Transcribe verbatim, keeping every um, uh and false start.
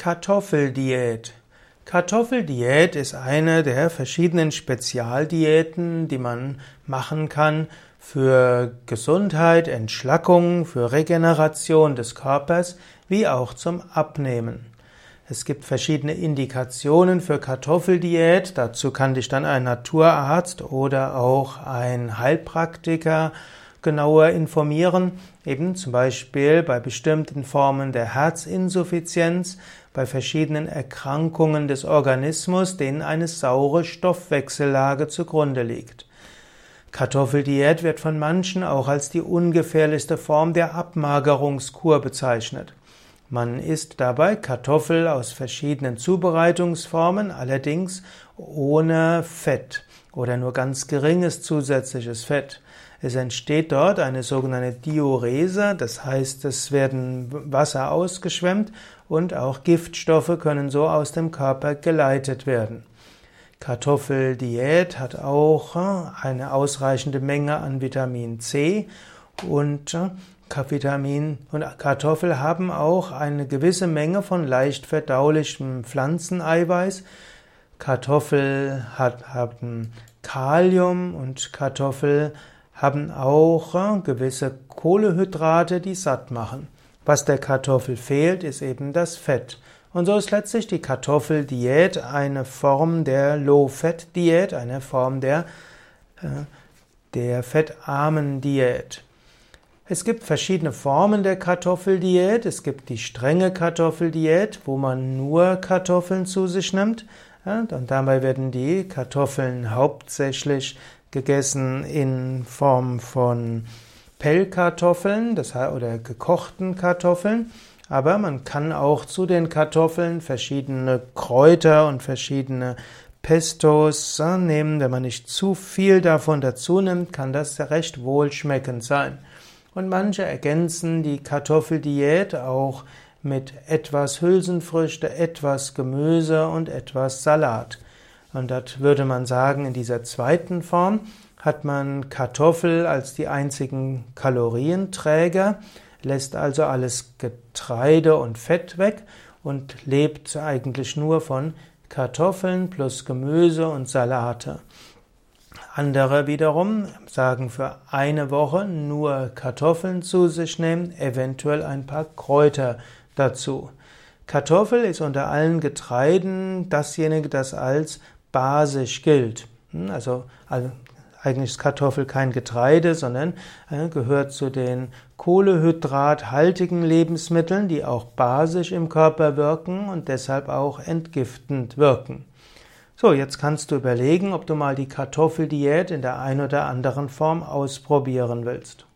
Kartoffeldiät. Kartoffeldiät ist eine der verschiedenen Spezialdiäten, die man machen kann für Gesundheit, Entschlackung, für Regeneration des Körpers, wie auch zum Abnehmen. Es gibt verschiedene Indikationen für Kartoffeldiät. Dazu kann dich dann ein Naturarzt oder auch ein Heilpraktiker genauer informieren, eben zum Beispiel bei bestimmten Formen der Herzinsuffizienz, bei verschiedenen Erkrankungen des Organismus, denen eine saure Stoffwechsellage zugrunde liegt. Kartoffeldiät wird von manchen auch als die ungefährlichste Form der Abmagerungskur bezeichnet. Man isst dabei Kartoffel aus verschiedenen Zubereitungsformen, allerdings ohne Fett oder nur ganz geringes zusätzliches Fett. Es entsteht dort eine sogenannte Diurese, das heißt, es werden Wasser ausgeschwemmt und auch Giftstoffe können so aus dem Körper geleitet werden. Kartoffeldiät hat auch eine ausreichende Menge an Vitamin C und Vitamin und Kartoffel haben auch eine gewisse Menge von leicht verdaulichem Pflanzeneiweiß. Kartoffel hat, haben Kalium und Kartoffel haben auch gewisse Kohlenhydrate, die satt machen. Was der Kartoffel fehlt, ist eben das Fett. Und so ist letztlich die Kartoffeldiät eine Form der Low-Fat-Diät, eine Form der, der fettarmen Diät. Es gibt verschiedene Formen der Kartoffeldiät. Es gibt die strenge Kartoffeldiät, wo man nur Kartoffeln zu sich nimmt. Und dabei werden die Kartoffeln hauptsächlich gegessen in Form von Pellkartoffeln, das heißt, oder gekochten Kartoffeln. Aber man kann auch zu den Kartoffeln verschiedene Kräuter und verschiedene Pestos nehmen. Wenn man nicht zu viel davon dazu nimmt, kann das recht wohlschmeckend sein. Und manche ergänzen die Kartoffeldiät auch mit etwas Hülsenfrüchte, etwas Gemüse und etwas Salat. Und das würde man sagen, in dieser zweiten Form hat man Kartoffel als die einzigen Kalorienträger, lässt also alles Getreide und Fett weg und lebt eigentlich nur von Kartoffeln plus Gemüse und Salate. Andere wiederum sagen, für eine Woche nur Kartoffeln zu sich nehmen, eventuell ein paar Kräuter dazu. Kartoffel ist unter allen Getreiden dasjenige, das als basisch gilt. Also, also eigentlich ist Kartoffel kein Getreide, sondern äh, gehört zu den kohlehydrathaltigen Lebensmitteln, die auch basisch im Körper wirken und deshalb auch entgiftend wirken. So, jetzt kannst du überlegen, ob du mal die Kartoffeldiät in der ein oder anderen Form ausprobieren willst.